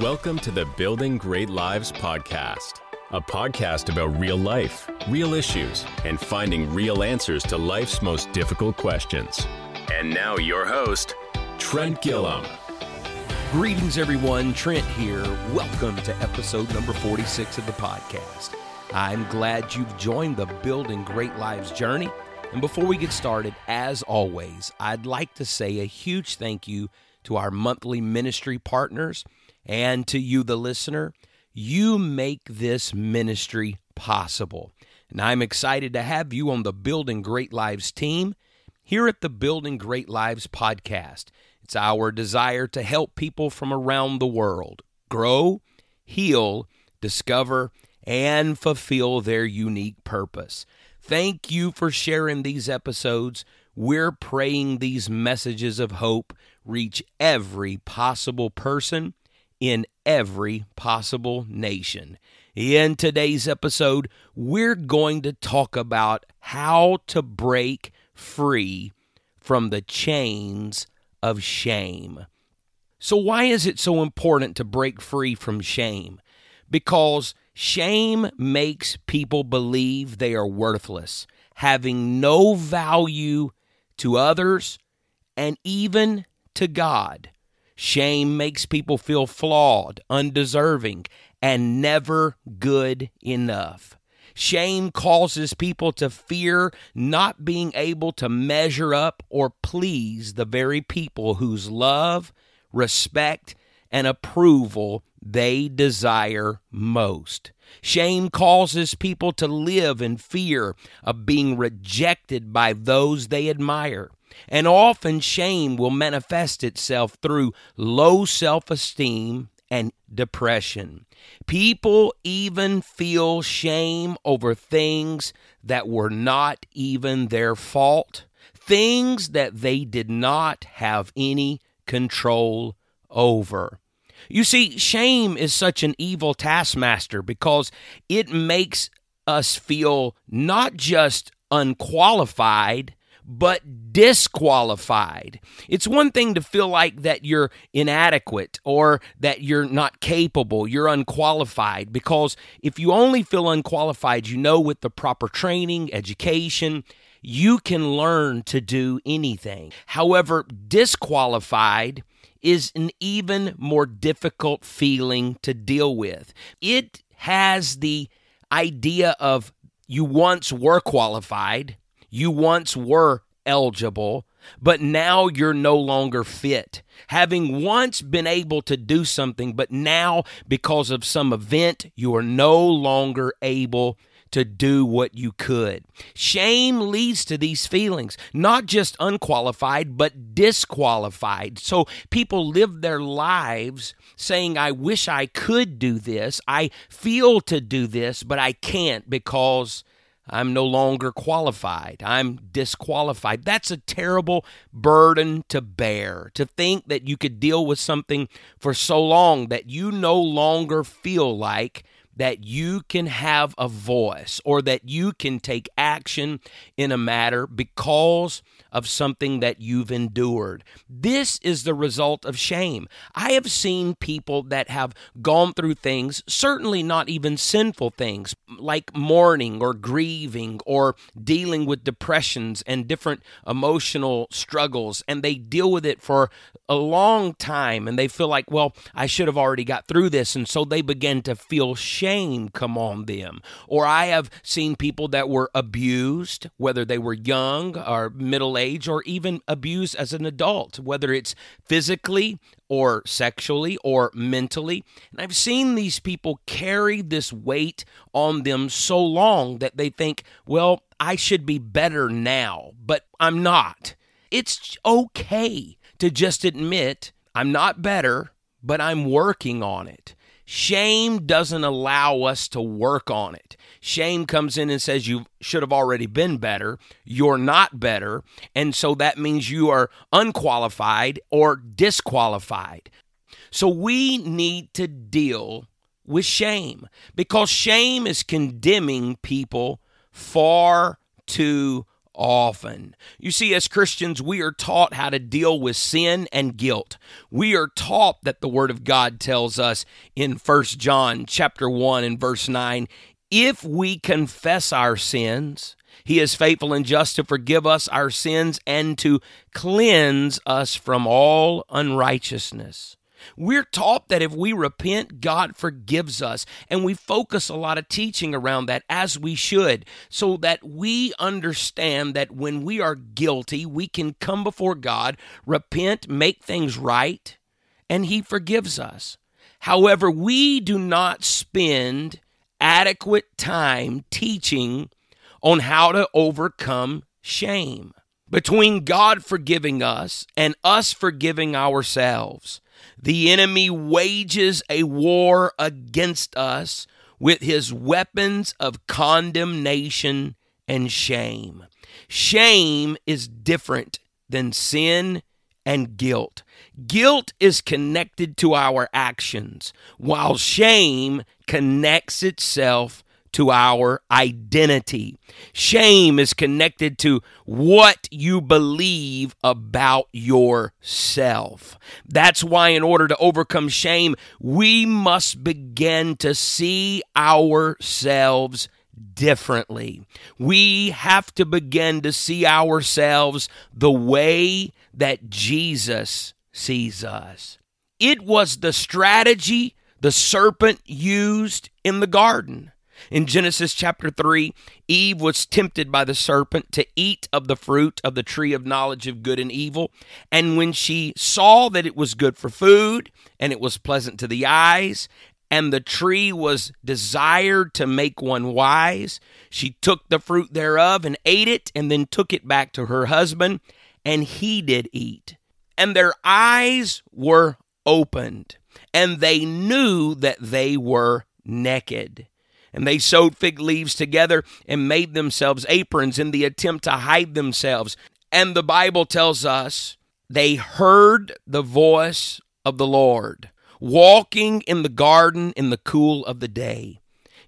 Welcome to the Building Great Lives podcast, a podcast about real life, real issues, and finding real answers to life's most difficult questions. And now your host, Trent Gilliam. Greetings, everyone. Trent here. Welcome to episode number 46 of the podcast. I'm glad you've joined the Building Great Lives journey. And before we get started, as always, I'd like to say a huge thank you to our monthly ministry partners and to you, the listener. You make this ministry possible. And I'm excited to have you on the Building Great Lives team here at the Building Great Lives podcast. It's our desire to help people from around the world grow, heal, discover, and fulfill their unique purpose. Thank you for sharing these episodes. We're praying these messages of hope reach every possible person in every possible nation. In today's episode, we're going to talk about how to break free from the chains of shame. So why is it so important to break free from shame? Because shame makes people believe they are worthless, having no value to others and even to God. Shame makes people feel flawed, undeserving, and never good enough. Shame causes people to fear not being able to measure up or please the very people whose love, respect, and approval they desire most. Shame causes people to live in fear of being rejected by those they admire. And often shame will manifest itself through low self-esteem and depression. People even feel shame over things that were not even their fault, things that they did not have any control over. You see, shame is such an evil taskmaster because it makes us feel not just unqualified, but disqualified. It's one thing to feel like that you're inadequate or that you're not capable, you're unqualified, because if you only feel unqualified, you know with the proper training, education, you can learn to do anything. However, disqualified is an even more difficult feeling to deal with. It has the idea of you once were qualified, you once were eligible, but now you're no longer fit. Having once been able to do something, but now because of some event, you are no longer able to do what you could. Shame leads to these feelings, not just unqualified, but disqualified. So people live their lives saying, I wish I could do this. I feel to do this, but I can't because I'm no longer qualified. I'm disqualified. That's a terrible burden to bear, to think that you could deal with something for so long that you no longer feel like that you can have a voice or that you can take action in a matter because of something that you've endured. This is the result of shame. I have seen people that have gone through things, certainly not even sinful things, like mourning or grieving or dealing with depressions and different emotional struggles, and they deal with it for a long time, and they feel like, well, I should have already got through this, and so they begin to feel shame come on them. Or I have seen people that were abused, whether they were young or middle age, or even abused as an adult, whether it's physically or sexually or mentally. And I've seen these people carry this weight on them so long that they think, well, I should be better now, but I'm not. It's okay to just admit I'm not better, but I'm working on it. Shame doesn't allow us to work on it. Shame comes in and says you should have already been better. You're not better. And so that means you are unqualified or disqualified. So we need to deal with shame because shame is condemning people far too often. You see, as Christians, we are taught how to deal with sin and guilt. We are taught that the Word of God tells us in 1 John chapter 1 and verse 9, if we confess our sins, He is faithful and just to forgive us our sins and to cleanse us from all unrighteousness. We're taught that if we repent, God forgives us, and we focus a lot of teaching around that, as we should, so that we understand that when we are guilty, we can come before God, repent, make things right, and He forgives us. However, we do not spend adequate time teaching on how to overcome shame. Between God forgiving us and us forgiving ourselves, the enemy wages a war against us with his weapons of condemnation and shame. Shame is different than sin and guilt. Guilt is connected to our actions, while shame connects itself to our identity. Shame is connected to what you believe about yourself. That's why, in order to overcome shame, we must begin to see ourselves differently. We have to begin to see ourselves the way that Jesus sees us. It was the strategy the serpent used in the garden. In Genesis chapter 3, Eve was tempted by the serpent to eat of the fruit of the tree of knowledge of good and evil. And when she saw that it was good for food, and it was pleasant to the eyes, and the tree was desired to make one wise, she took the fruit thereof and ate it, and then took it back to her husband, and he did eat. And their eyes were opened, and they knew that they were naked. And they sewed fig leaves together and made themselves aprons in the attempt to hide themselves. And the Bible tells us they heard the voice of the Lord walking in the garden in the cool of the day.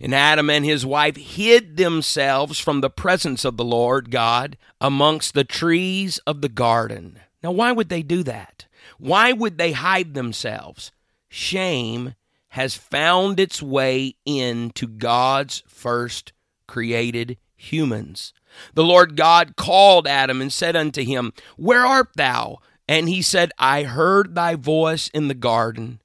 And Adam and his wife hid themselves from the presence of the Lord God amongst the trees of the garden. Now, why would they do that? Why would they hide themselves? Shame has found its way into God's first created humans. The Lord God called Adam and said unto him, "Where art thou?" And he said, "I heard thy voice in the garden,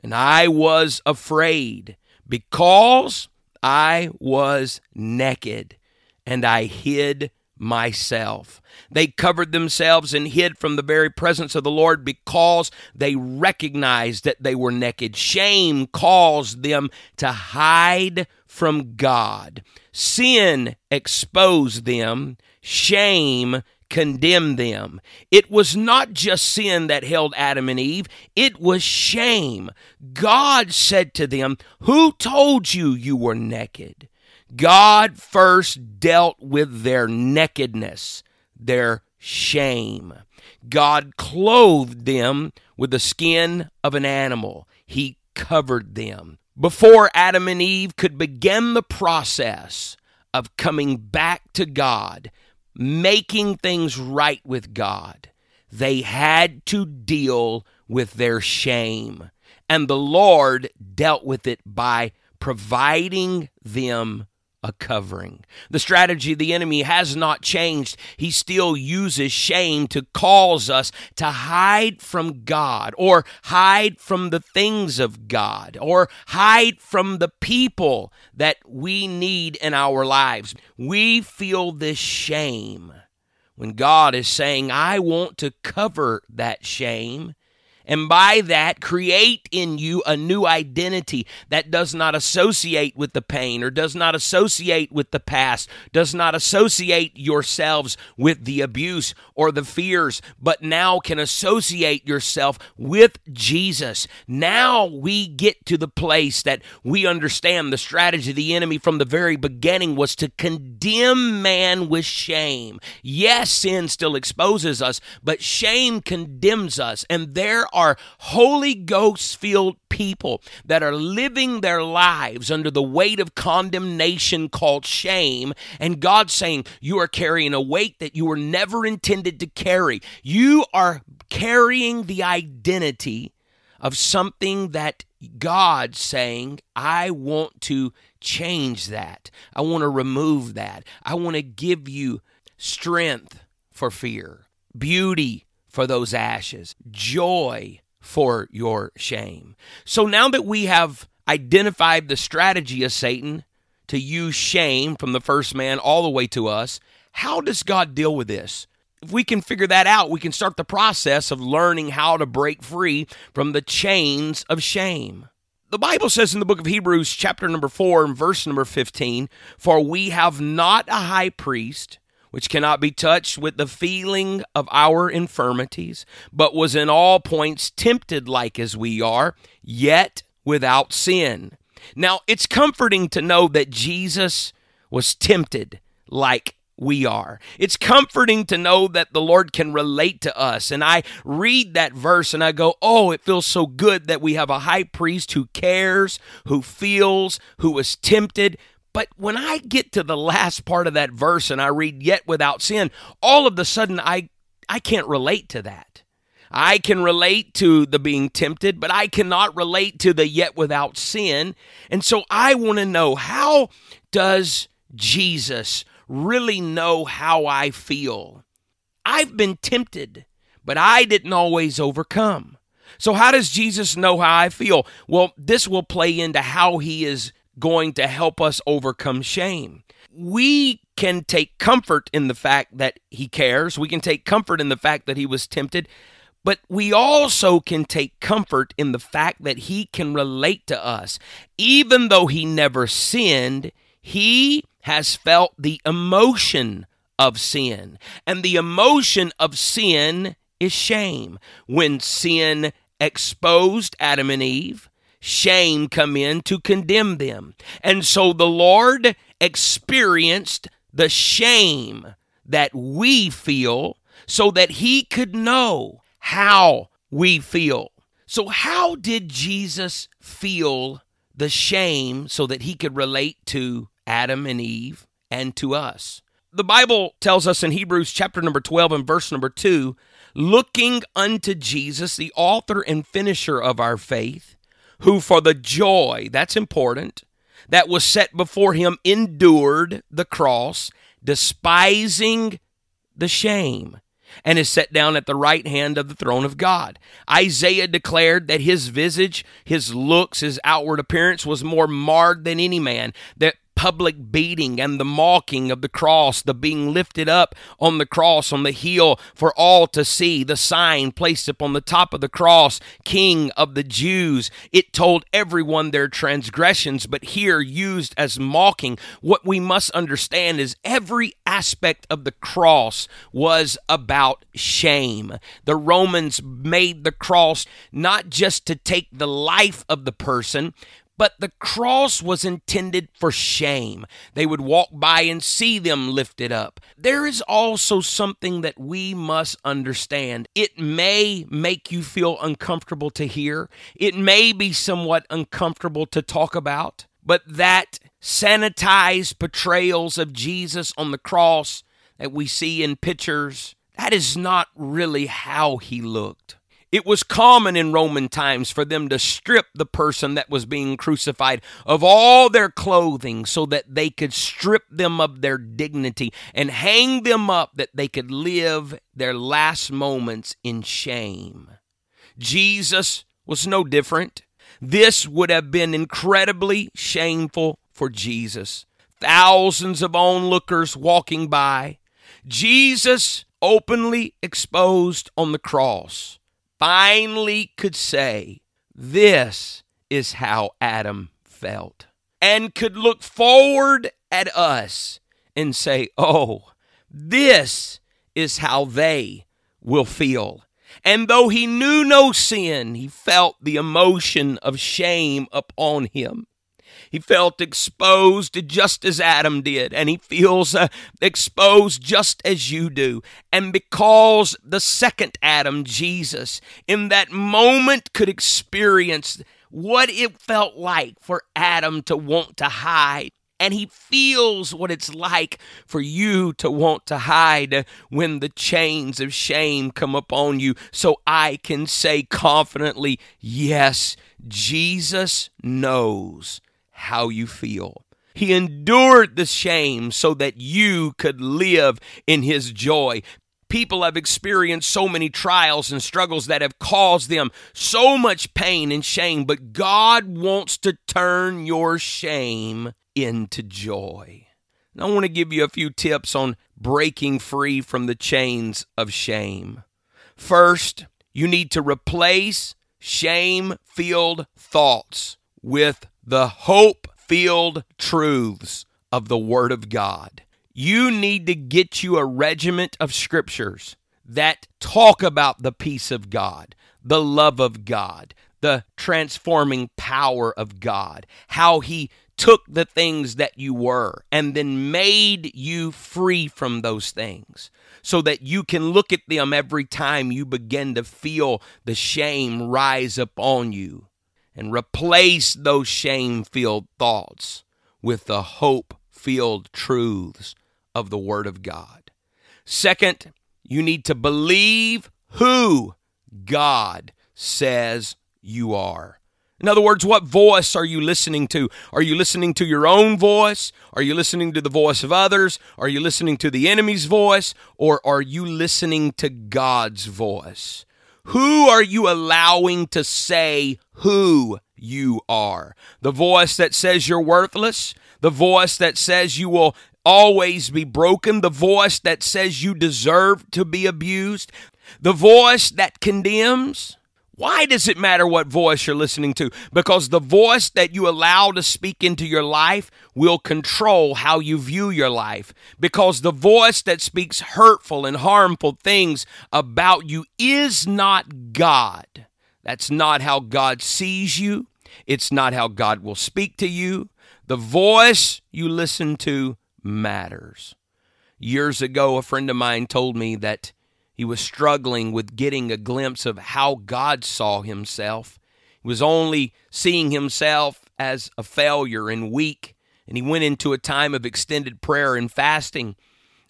and I was afraid, because I was naked, and I hid myself." They covered themselves and hid from the very presence of the Lord because they recognized that they were naked. Shame caused them to hide from God. Sin exposed them. Shame condemned them. It was not just sin that held Adam and Eve. It was shame. God said to them, "Who told you you were naked?" God first dealt with their nakedness, their shame. God clothed them with the skin of an animal. He covered them. Before Adam and Eve could begin the process of coming back to God, making things right with God, they had to deal with their shame. And the Lord dealt with it by providing them a covering. The strategy of the enemy has not changed. He still uses shame to cause us to hide from God, or hide from the things of God, or hide from the people that we need in our lives. We feel this shame when God is saying, "I want to cover that shame." And by that, create in you a new identity that does not associate with the pain, or does not associate with the past, does not associate yourselves with the abuse or the fears, but now can associate yourself with Jesus. Now we get to the place that we understand the strategy of the enemy from the very beginning was to condemn man with shame. Yes, sin still exposes us, but shame condemns us, and there are Holy Ghost-filled people that are living their lives under the weight of condemnation called shame, and God's saying, you are carrying a weight that you were never intended to carry. You are carrying the identity of something that God's saying, I want to change that. I want to remove that. I want to give you strength for fear, beauty for those ashes, joy for your shame. So now that we have identified the strategy of Satan to use shame from the first man all the way to us, how does God deal with this? If we can figure that out, we can start the process of learning how to break free from the chains of shame. The Bible says in the book of Hebrews, chapter number 4 and verse number 15, for we have not a high priest which cannot be touched with the feeling of our infirmities, but was in all points tempted like as we are, yet without sin. Now, it's comforting to know that Jesus was tempted like we are. It's comforting to know that the Lord can relate to us. And I read that verse and I go, oh, it feels so good that we have a high priest who cares, who feels, who was tempted. But when I get to the last part of that verse and I read yet without sin, all of a sudden I can't relate to that. I can relate to the being tempted, but I cannot relate to the yet without sin. And so I want to know, how does Jesus really know how I feel? I've been tempted, but I didn't always overcome. So how does Jesus know how I feel? Well, this will play into how he is going to help us overcome shame. We can take comfort in the fact that he cares. We can take comfort in the fact that he was tempted, but we also can take comfort in the fact that he can relate to us. Even though he never sinned, he has felt the emotion of sin. And the emotion of sin is shame. When sin exposed Adam and Eve, shame come in to condemn them. And so the Lord experienced the shame that we feel so that he could know how we feel. So how did Jesus feel the shame so that he could relate to Adam and Eve, and to us? The Bible tells us in Hebrews chapter number 12 and verse number 2, looking unto Jesus, the author and finisher of our faith, who for the joy, that's important, that was set before him endured the cross, despising the shame, and is set down at the right hand of the throne of God. Isaiah declared that his visage, his looks, his outward appearance was more marred than any man, that public beating and the mocking of the cross, the being lifted up on the cross, on the hill for all to see, the sign placed upon the top of the cross, King of the Jews. It told everyone their transgressions, but here used as mocking. What we must understand is every aspect of the cross was about shame. The Romans made the cross not just to take the life of the person, but the cross was intended for shame. They would walk by and see them lifted up. There is also something that we must understand. It may make you feel uncomfortable to hear. It may be somewhat uncomfortable to talk about. But that sanitized portrayals of Jesus on the cross that we see in pictures, that is not really how he looked. It was common in Roman times for them to strip the person that was being crucified of all their clothing so that they could strip them of their dignity and hang them up that they could live their last moments in shame. Jesus was no different. This would have been incredibly shameful for Jesus. Thousands of onlookers walking by. Jesus openly exposed on the cross finally could say, this is how Adam felt, and could look forward at us and say, oh, this is how they will feel. And though he knew no sin, he felt the emotion of shame upon him. He felt exposed just as Adam did, and he feels exposed just as you do. And because the second Adam, Jesus, in that moment could experience what it felt like for Adam to want to hide, and he feels what it's like for you to want to hide when the chains of shame come upon you. So I can say confidently, yes, Jesus knows how you feel. He endured the shame so that you could live in his joy. People have experienced so many trials and struggles that have caused them so much pain and shame, but God wants to turn your shame into joy. And I want to give you a few tips on breaking free from the chains of shame. First, you need to replace shame-filled thoughts with the hope-filled truths of the Word of God. You need to get you a regiment of scriptures that talk about the peace of God, the love of God, the transforming power of God, how he took the things that you were and then made you free from those things so that you can look at them every time you begin to feel the shame rise upon you, and replace those shame-filled thoughts with the hope-filled truths of the Word of God. Second, you need to believe who God says you are. In other words, what voice are you listening to? Are you listening to your own voice? Are you listening to the voice of others? Are you listening to the enemy's voice? Or are you listening to God's voice? Who are you allowing to say who you are? The voice that says you're worthless? The voice that says you will always be broken? The voice that says you deserve to be abused? The voice that condemns? Why does it matter what voice you're listening to? Because the voice that you allow to speak into your life will control how you view your life. Because the voice that speaks hurtful and harmful things about you is not God. That's not how God sees you. It's not how God will speak to you. The voice you listen to matters. Years ago, a friend of mine told me that he was struggling with getting a glimpse of how God saw himself. He was only seeing himself as a failure and weak, and he went into a time of extended prayer and fasting,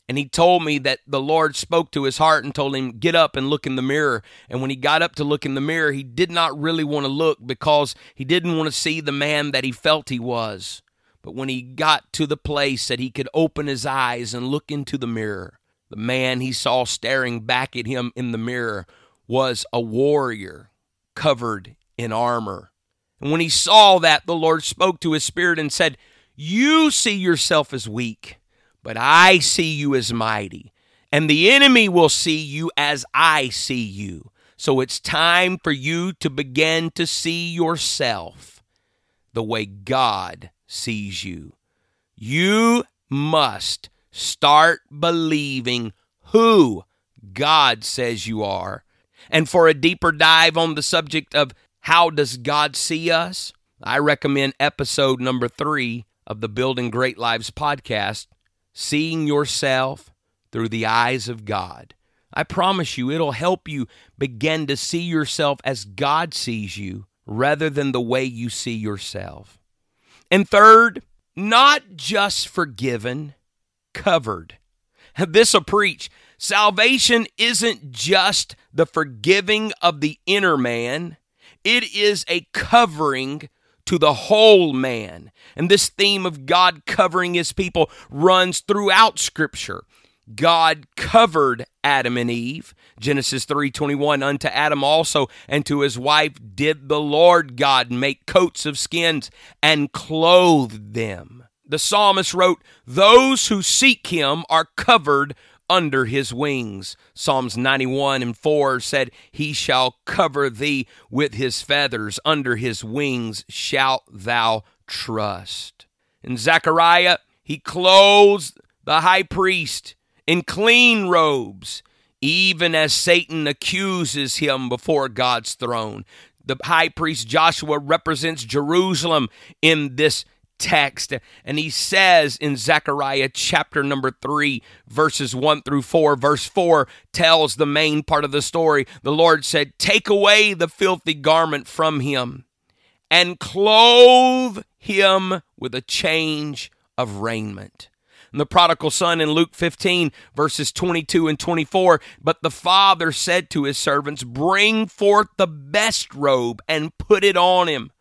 and he told me that the Lord spoke to his heart and told him, get up and look in the mirror. And when he got up to look in the mirror, he did not really want to look because he didn't want to see the man that he felt he was. But when he got to the place that he could open his eyes and look into the mirror, the man he saw staring back at him in the mirror was a warrior covered in armor. And when he saw that, the Lord spoke to his spirit and said, you see yourself as weak, but I see you as mighty, and the enemy will see you as I see you. So it's time for you to begin to see yourself the way God sees you. You must start believing who God says you are. And for a deeper dive on the subject of how does God see us, I recommend episode number 3 of the Building Great Lives podcast, Seeing Yourself Through the Eyes of God. I promise you, it'll help you begin to see yourself as God sees you rather than the way you see yourself. And third, not just forgiven, covered. This'll preach. Salvation isn't just the forgiving of the inner man. It is a covering to the whole man. And this theme of God covering his people runs throughout Scripture. God covered Adam and Eve. Genesis 3:21, unto Adam also and to his wife did the Lord God make coats of skins and clothed them. The psalmist wrote, those who seek him are covered under his wings. Psalms 91:4 said, he shall cover thee with his feathers. Under his wings shalt thou trust. In Zechariah, he clothes the high priest in clean robes, even as Satan accuses him before God's throne. The high priest Joshua represents Jerusalem in this text, and he says in Zechariah chapter number 3, verses 1 through 4, verse 4 tells the main part of the story. The Lord said, "Take away the filthy garment from him and clothe him with a change of raiment." And the prodigal son in Luke 15, verses 22 and 24, "But the father said to his servants, 'Bring forth the best robe and put it on him.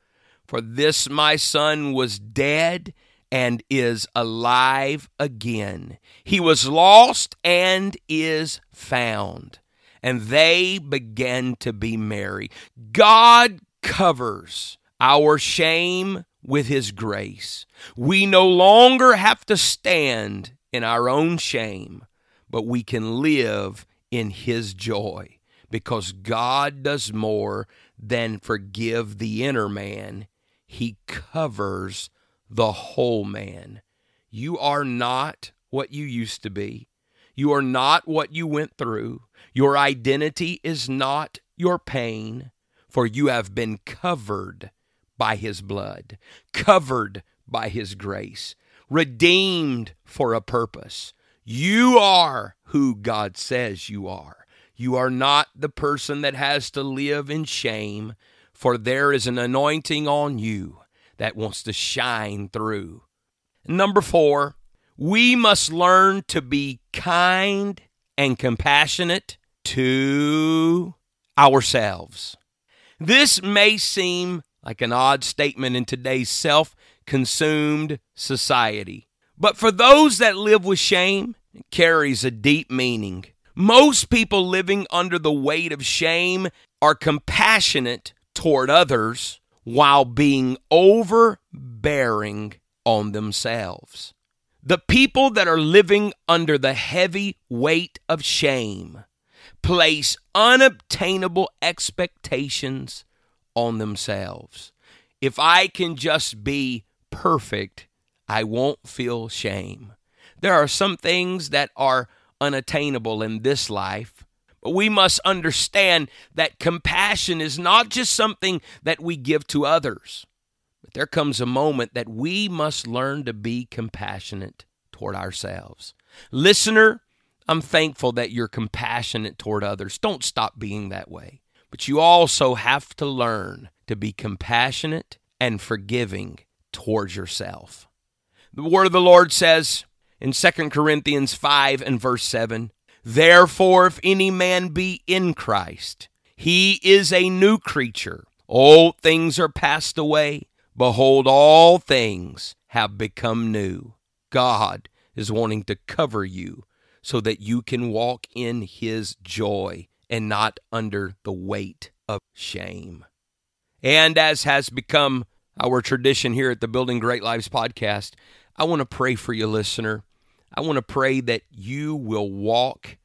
For this my son was dead and is alive again. He was lost and is found.' And they began to be merry." God covers our shame with his grace. We no longer have to stand in our own shame, but we can live in his joy because God does more than forgive the inner man. He covers the whole man. You are not what you used to be. You are not what you went through. Your identity is not your pain, for you have been covered by his blood, covered by his grace, redeemed for a purpose. You are who God says you are. You are not the person that has to live in shame, for there is an anointing on you that wants to shine through. 4, we must learn to be kind and compassionate to ourselves. This may seem like an odd statement in today's self-consumed society, but for those that live with shame, it carries a deep meaning. Most people living under the weight of shame are compassionate toward others while being overbearing on themselves. The people that are living under the heavy weight of shame place unobtainable expectations on themselves. If I can just be perfect, I won't feel shame. There are some things that are unattainable in this life, but we must understand that compassion is not just something that we give to others, but there comes a moment that we must learn to be compassionate toward ourselves. Listener, I'm thankful that you're compassionate toward others. Don't stop being that way. But you also have to learn to be compassionate and forgiving towards yourself. The word of the Lord says in 2 Corinthians 5 and verse 7, "Therefore, if any man be in Christ, he is a new creature. Old things are passed away. Behold, all things have become new." God is wanting to cover you so that you can walk in his joy and not under the weight of shame. And as has become our tradition here at the Building Great Lives podcast, I want to pray for you, listener. I want to pray that you will walk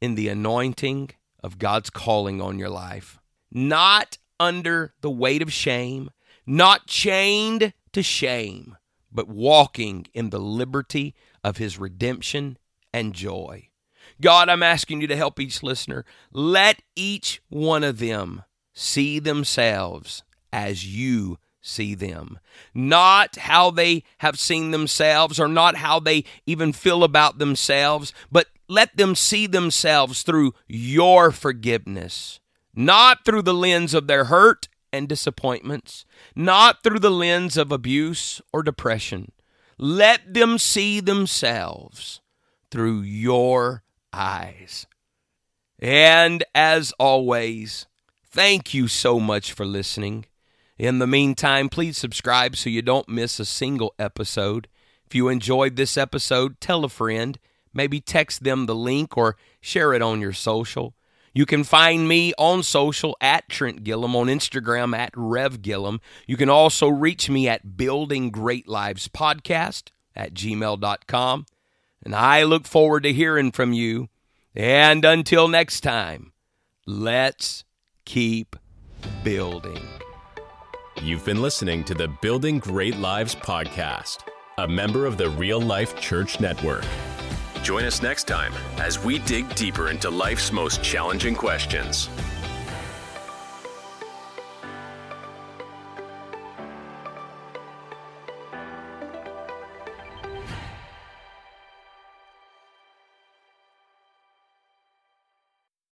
in the anointing of God's calling on your life, not under the weight of shame, not chained to shame, but walking in the liberty of his redemption and joy. God, I'm asking you to help each listener. Let each one of them see themselves as you see them, not how they have seen themselves or not how they even feel about themselves, but let them see themselves through your forgiveness, not through the lens of their hurt and disappointments, not through the lens of abuse or depression. Let them see themselves through your eyes. And as always, thank you so much for listening. In the meantime, please subscribe so you don't miss a single episode. If you enjoyed this episode, tell a friend. Maybe text them the link or share it on your social. You can find me on social at Trent Gilliam, on Instagram at Rev Gilliam. You can also reach me at Building Great Lives Podcast at gmail.com. And I look forward to hearing from you. And until next time, let's keep building. You've been listening to the Building Great Lives podcast, a member of the Real Life Church Network. Join us next time as we dig deeper into life's most challenging questions.